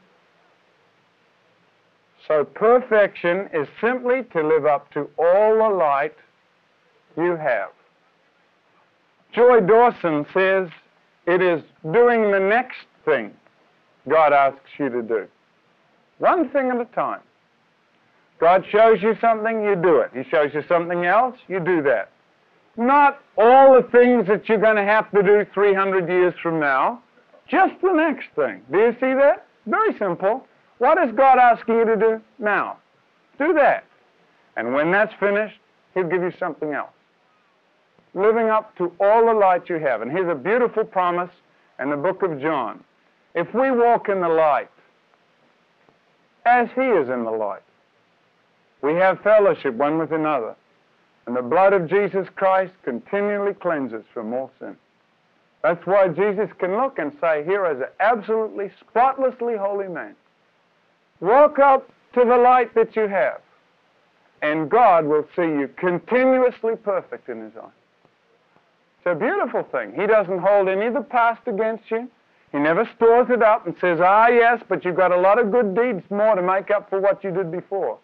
So perfection is simply to live up to all the light you have. Joy Dawson says it is doing the next thing God asks you to do. One thing at a time. God shows you something, you do it. He shows you something else, you do that. Not all the things that you're going to have to do 300 years from now. Just the next thing. Do you see that? Very simple. What is God asking you to do now? Do that. And when that's finished, he'll give you something else. Living up to all the light you have. And here's a beautiful promise in the book of John. If we walk in the light, as he is in the light, we have fellowship one with another, and the blood of Jesus Christ continually cleanses from all sin. That's why Jesus can look and say, here is an absolutely, spotlessly holy man. Walk up to the light that you have, and God will see you continuously perfect in his eyes. It's a beautiful thing. He doesn't hold any of the past against you. He never stores it up and says, ah, yes, but you've got a lot of good deeds more to make up for what you did before.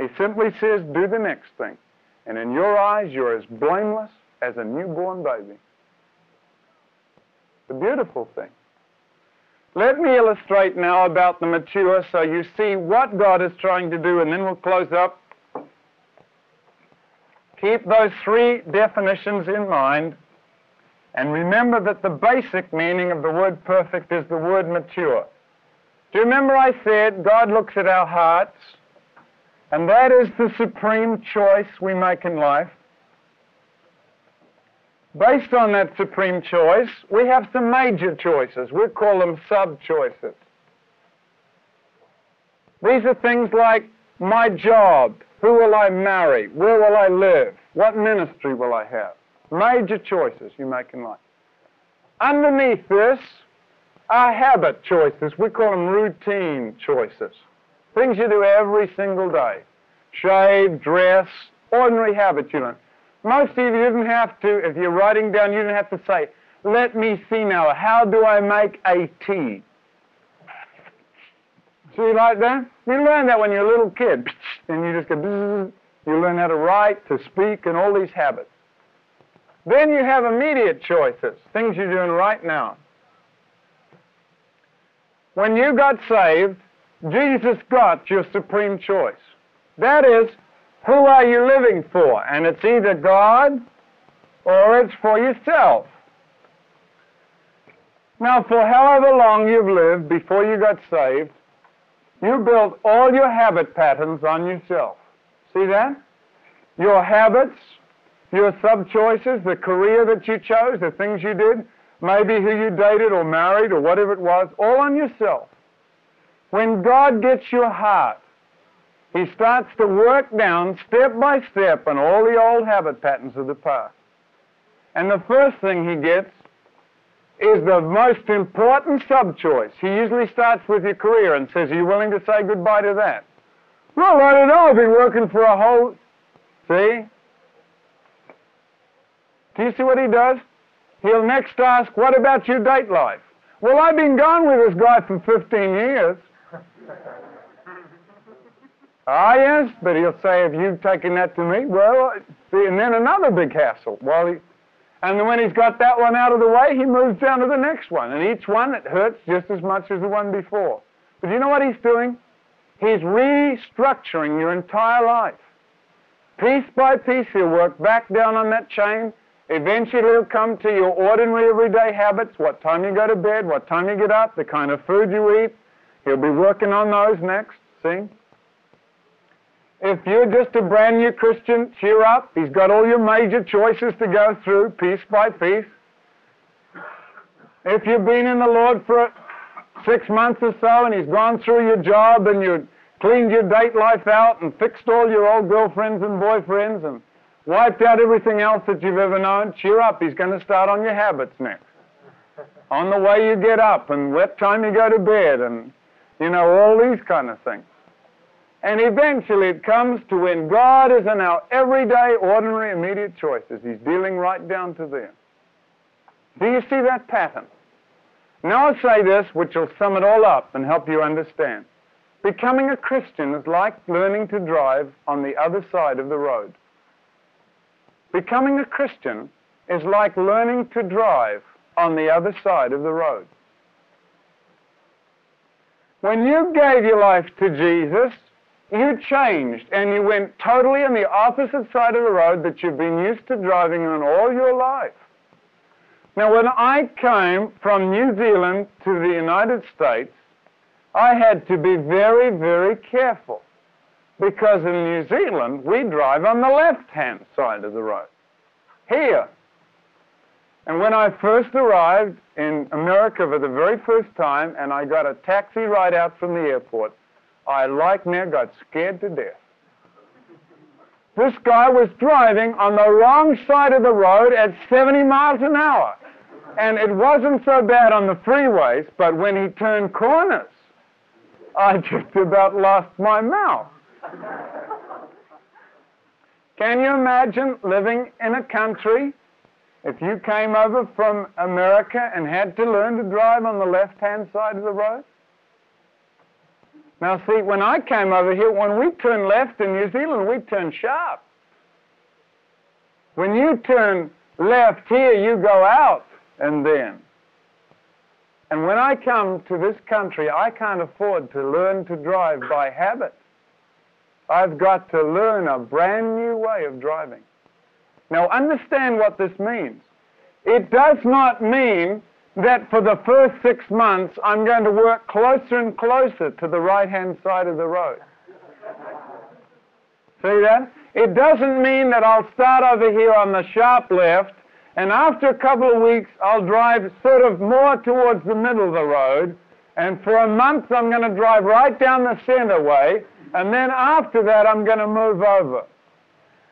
He simply says, do the next thing. And in your eyes, you're as blameless as a newborn baby. It's a beautiful thing. Let me illustrate now about the mature so you see what God is trying to do, and then we'll close up. Keep those three definitions in mind. And remember that the basic meaning of the word perfect is the word mature. Do you remember I said God looks at our hearts, and that is the supreme choice we make in life. Based on that supreme choice, we have some major choices. We'll call them sub-choices. These are things like my job, who will I marry, where will I live, what ministry will I have? Major choices you make in life. Underneath this Our habit choices, we call them routine choices. Things you do every single day. Shave, dress, ordinary habits, you know. Most of you didn't have to, if you're writing down, you didn't have to say, let me see now, how do I make a tea? See, like that? You learn that when you're a little kid. And you just go, bzzz. You learn how to write, to speak, and all these habits. Then you have immediate choices, things you're doing right now. When you got saved, Jesus got your supreme choice. That is, who are you living for? And it's either God or it's for yourself. Now, for however long you've lived before you got saved, you built all your habit patterns on yourself. See that? Your habits, your sub-choices, the career that you chose, the things you did, maybe who you dated or married or whatever it was, all on yourself. When God gets your heart, He starts to work down step by step on all the old habit patterns of the past. And the first thing He gets is the most important sub-choice. He usually starts with your career and says, are you willing to say goodbye to that? Well, I don't know. I've been working for a whole... See? Do you see what he does? He'll next ask, what about your date life? Well, I've been gone with this guy for 15 years. Ah, yes, but he'll say, have you taken that to me? Well, see, and then another big hassle. Well, and then when he's got that one out of the way, he moves down to the next one. And each one, it hurts just as much as the one before. But you know what he's doing? He's restructuring your entire life. Piece by piece, he'll work back down on that chain. Eventually, he'll come to your ordinary, everyday habits, what time you go to bed, what time you get up, the kind of food you eat. He'll be working on those next, see? If you're just a brand new Christian, cheer up. He's got all your major choices to go through, piece by piece. If you've been in the Lord for 6 months or so and He's gone through your job and you cleaned your date life out and fixed all your old girlfriends and boyfriends and wiped out everything else that you've ever known, cheer up. He's going to start on your habits next. On the way you get up and what time you go to bed and, you know, all these kind of things. And eventually it comes to when God is in our everyday, ordinary, immediate choices. He's dealing right down to them. Do you see that pattern? Now I'll say this, which will sum it all up and help you understand. Becoming a Christian is like learning to drive on the other side of the road. Becoming a Christian is like learning to drive on the other side of the road. When you gave your life to Jesus, you changed and you went totally on the opposite side of the road that you've been used to driving on all your life. Now, when I came from New Zealand to the United States, I had to be very, very careful because in New Zealand, we drive on the left-hand side of the road, here. And when I first arrived in America for the very first time and I got a taxi ride out from the airport, I like near got scared to death. This guy was driving on the wrong side of the road at 70 miles an hour. And it wasn't so bad on the freeways, but when he turned corners, I just about lost my mouth. Can you imagine living in a country, if you came over from America and had to learn to drive on the left-hand side of the road? Now, see, when I came over here, when we turn left in New Zealand, we turn sharp. When you turn left here, you go out and then. And when I come to this country, I can't afford to learn to drive by habit. I've got to learn a brand new way of driving. Now, understand what this means. It does not mean that for the first 6 months, I'm going to work closer and closer to the right-hand side of the road. See that? It doesn't mean that I'll start over here on the sharp left, and after a couple of weeks, I'll drive sort of more towards the middle of the road, and for a month, I'm going to drive right down the center way, and then after that, I'm going to move over.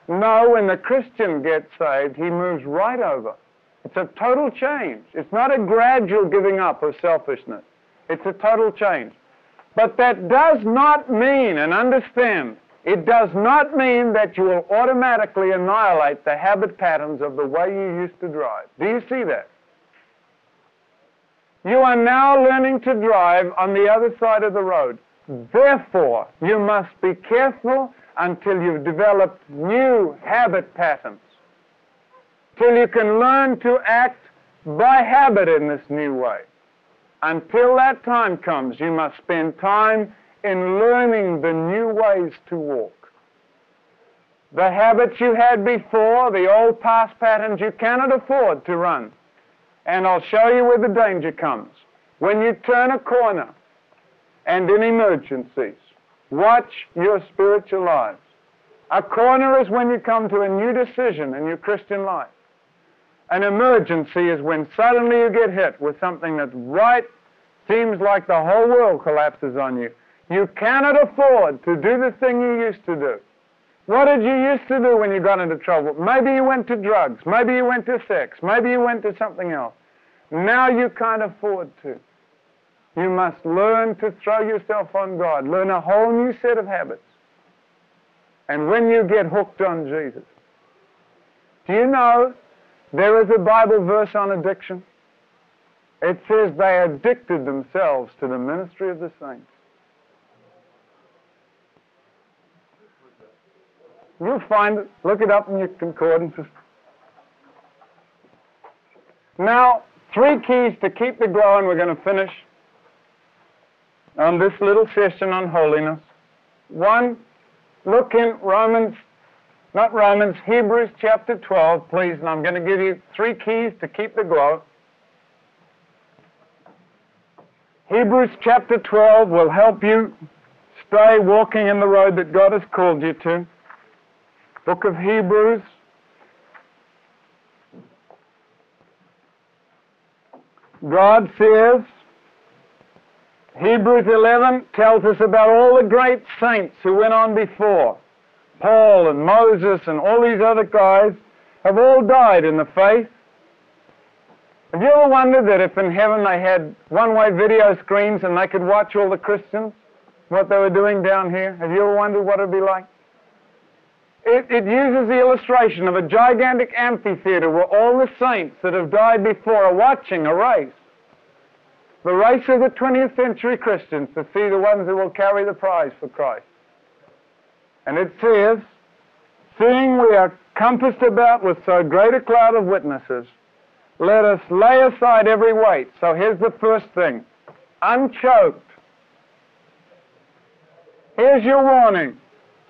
No, when the Christian gets saved, he moves right over. It's a total change. It's not a gradual giving up of selfishness. It's a total change. But that does not mean, and understand, it does not mean that you will automatically annihilate the habit patterns of the way you used to drive. Do you see that? You are now learning to drive on the other side of the road. Therefore, you must be careful until you've developed new habit patterns, till you can learn to act by habit in this new way. Until that time comes, you must spend time in learning the new ways to walk. The habits you had before, the old past patterns, you cannot afford to run. And I'll show you where the danger comes. When you turn a corner and in emergencies, watch your spiritual lives. A corner is when you come to a new decision in your Christian life. An emergency is when suddenly you get hit with something that seems like the whole world collapses on you. You cannot afford to do the thing you used to do. What did you used to do when you got into trouble? Maybe you went to drugs. Maybe you went to sex. Maybe you went to something else. Now you can't afford to. You must learn to throw yourself on God. Learn a whole new set of habits. And when you get hooked on Jesus, do you know there is a Bible verse on addiction? It says they addicted themselves to the ministry of the saints. You'll find it. Look it up in your concordances. Now, three keys to keep it growing. We're going to finish on this little session on holiness. One, look in Hebrews chapter 12, please, and I'm going to give you three keys to keep the growth. Hebrews chapter 12 will help you stay walking in the road that God has called you to. Book of Hebrews. God says, Hebrews 11 tells us about all the great saints who went on before. Paul and Moses and all these other guys have all died in the faith. Have you ever wondered that if in heaven they had one-way video screens and they could watch all the Christians, what they were doing down here? Have you ever wondered what it would be like? It uses the illustration of a gigantic amphitheater where all the saints that have died before are watching a race. The race of the 20th century Christians to see the ones who will carry the prize for Christ. And it says, seeing we are compassed about with so great a cloud of witnesses, let us lay aside every weight. So here's the first thing. Unchoked. Here's your warning.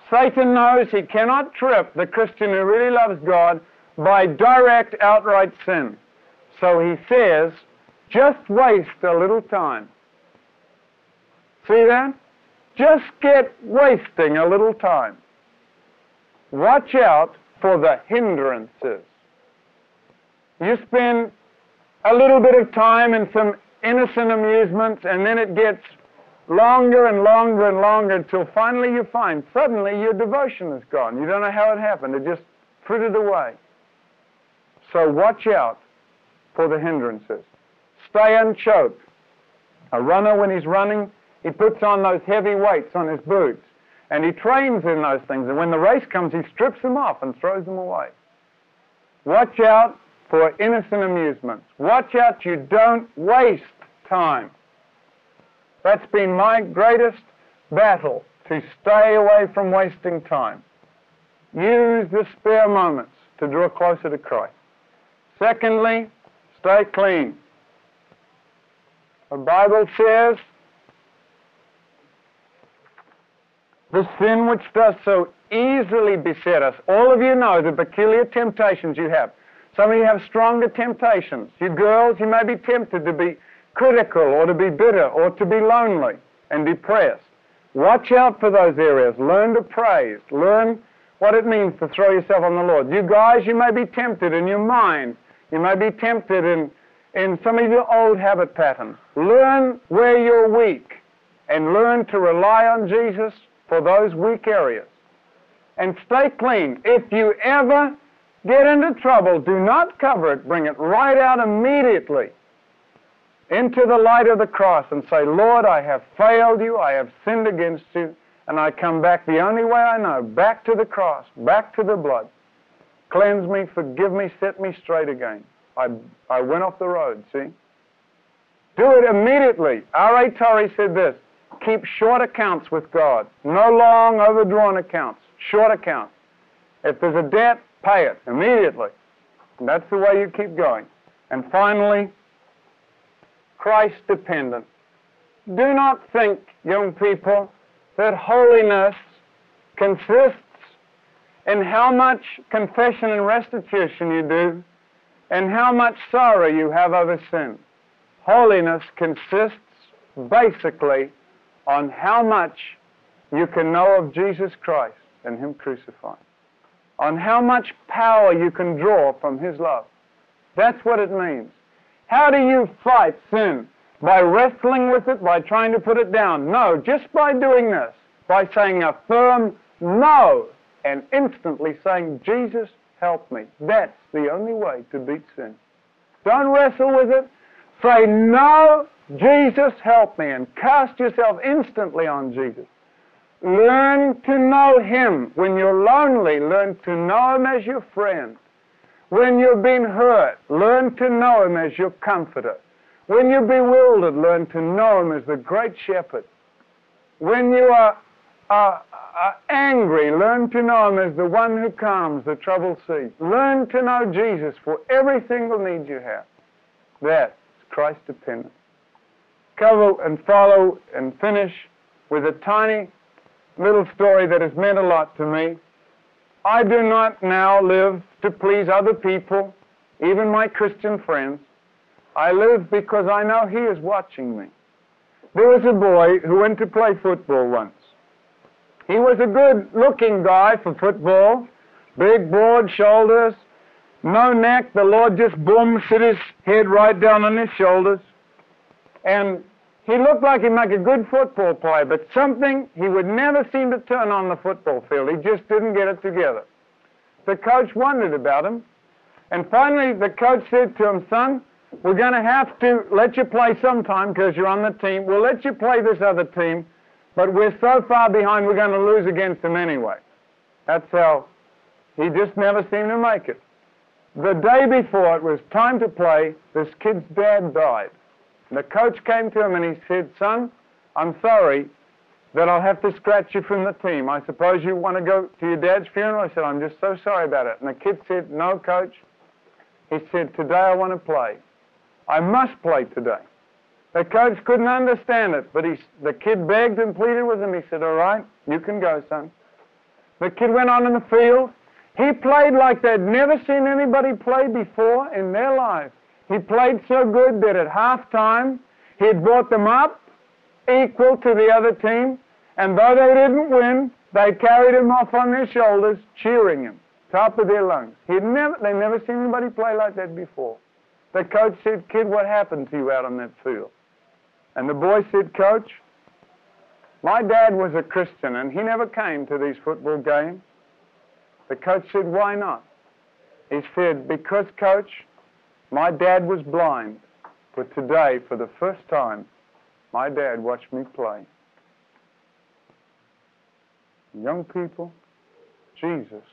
Satan knows he cannot trip the Christian who really loves God by direct, outright sin. So he says, just waste a little time. See that? Just get wasting a little time. Watch out for the hindrances. You spend a little bit of time in some innocent amusements, and then it gets longer and longer and longer until finally you find suddenly your devotion is gone. You don't know how it happened. It just frittered away. So watch out for the hindrances. Stay unchoked. A runner, when he's running, he puts on those heavy weights on his boots and he trains in those things. And when the race comes, he strips them off and throws them away. Watch out for innocent amusements. Watch out you don't waste time. That's been my greatest battle, to stay away from wasting time. Use the spare moments to draw closer to Christ. Secondly, stay clean. The Bible says, the sin which does so easily beset us. All of you know the peculiar temptations you have. Some of you have stronger temptations. You girls, you may be tempted to be critical or to be bitter or to be lonely and depressed. Watch out for those areas. Learn to praise. Learn what it means to throw yourself on the Lord. You guys, you may be tempted in your mind. You may be tempted in some of your old habit patterns. Learn where you're weak and learn to rely on Jesus for those weak areas. And stay clean. If you ever get into trouble, do not cover it, bring it right out immediately into the light of the cross and say, Lord, I have failed you, I have sinned against you, and I come back the only way I know, back to the cross, back to the blood. Cleanse me, forgive me, set me straight again. I went off the road, see? Do it immediately. R.A. Torrey said this, keep short accounts with God. No long, overdrawn accounts. Short accounts. If there's a debt, pay it immediately. And that's the way you keep going. And finally, Christ-dependent. Do not think, young people, that holiness consists in how much confession and restitution you do and how much sorrow you have over sin. Holiness consists basically on how much you can know of Jesus Christ and Him crucified, on how much power you can draw from His love. That's what it means. How do you fight sin? By wrestling with it, by trying to put it down? No, just by doing this, by saying a firm no and instantly saying, Jesus, help me. That's the only way to beat sin. Don't wrestle with it. Say, no, Jesus, help me, and cast yourself instantly on Jesus. Learn to know Him. When you're lonely, learn to know Him as your friend. When you've been hurt, learn to know Him as your comforter. When you're bewildered, learn to know Him as the great shepherd. When you are angry, learn to know Him as the one who calms the troubled sea. Learn to know Jesus for every single need you have. That's Christ-dependent. Cover and follow and finish with a tiny little story that has meant a lot to me. I do not now live to please other people, even my Christian friends. I live because I know He is watching me. There was a boy who went to play football once. He was a good-looking guy for football, big, broad shoulders, no neck. The Lord just, boom, sit His head right down on his shoulders. And he looked like he'd make a good football player, but something, he would never seem to turn on the football field. He just didn't get it together. The coach wondered about him. And finally, the coach said to him, son, we're going to have to let you play sometime because you're on the team. We'll let you play this other team, but we're so far behind, we're going to lose against them anyway. That's how he just never seemed to make it. The day before it was time to play, this kid's dad died. The coach came to him and he said, son, I'm sorry that I'll have to scratch you from the team. I suppose you want to go to your dad's funeral? I said, I'm just so sorry about it. And the kid said, no, coach. He said, today I want to play. I must play today. The coach couldn't understand it, but the kid begged and pleaded with him. He said, all right, you can go, son. The kid went on in the field. He played like they'd never seen anybody play before in their lives. He played so good that at halftime, he'd brought them up equal to the other team, and though they didn't win, they carried him off on their shoulders, cheering him, top of their lungs. They'd never seen anybody play like that before. The coach said, kid, what happened to you out on that field? And the boy said, coach, my dad was a Christian, and he never came to these football games. The coach said, why not? He said, because, coach, my dad was blind, but today, for the first time, my dad watched me play. Young people, Jesus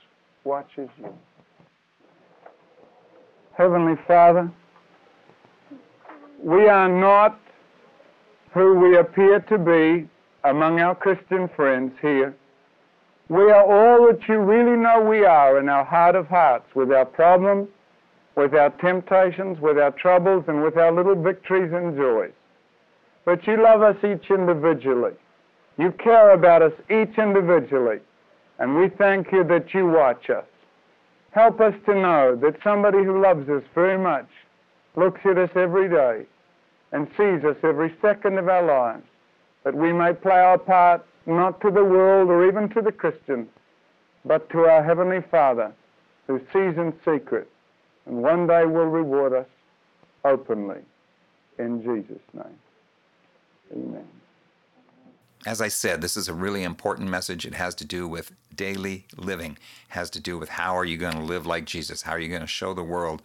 watches you. Heavenly Father, we are not who we appear to be among our Christian friends here. We are all that you really know we are in our heart of hearts, with our problems, with our temptations, with our troubles, and with our little victories and joys. But you love us each individually. You care about us each individually, and we thank you that you watch us. Help us to know that somebody who loves us very much looks at us every day and sees us every second of our lives, that we may play our part not to the world or even to the Christian, but to our Heavenly Father who sees in secret, and one day will reward us openly. In Jesus' name, amen. As I said, this is a really important message. It has to do with daily living. It has to do with how are you going to live like Jesus? How are you going to show the world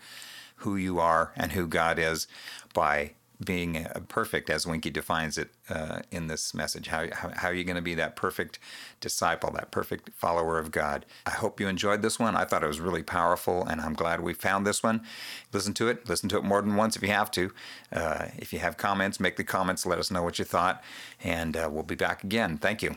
who you are and who God is by being perfect, as Winkie defines it in this message? How are you going to be that perfect disciple, that perfect follower of God? I hope you enjoyed this one. I thought it was really powerful, and I'm glad we found this one. Listen to it more than once if you have to. If you have comments, make the comments, let us know what you thought, and we'll be back again. Thank you.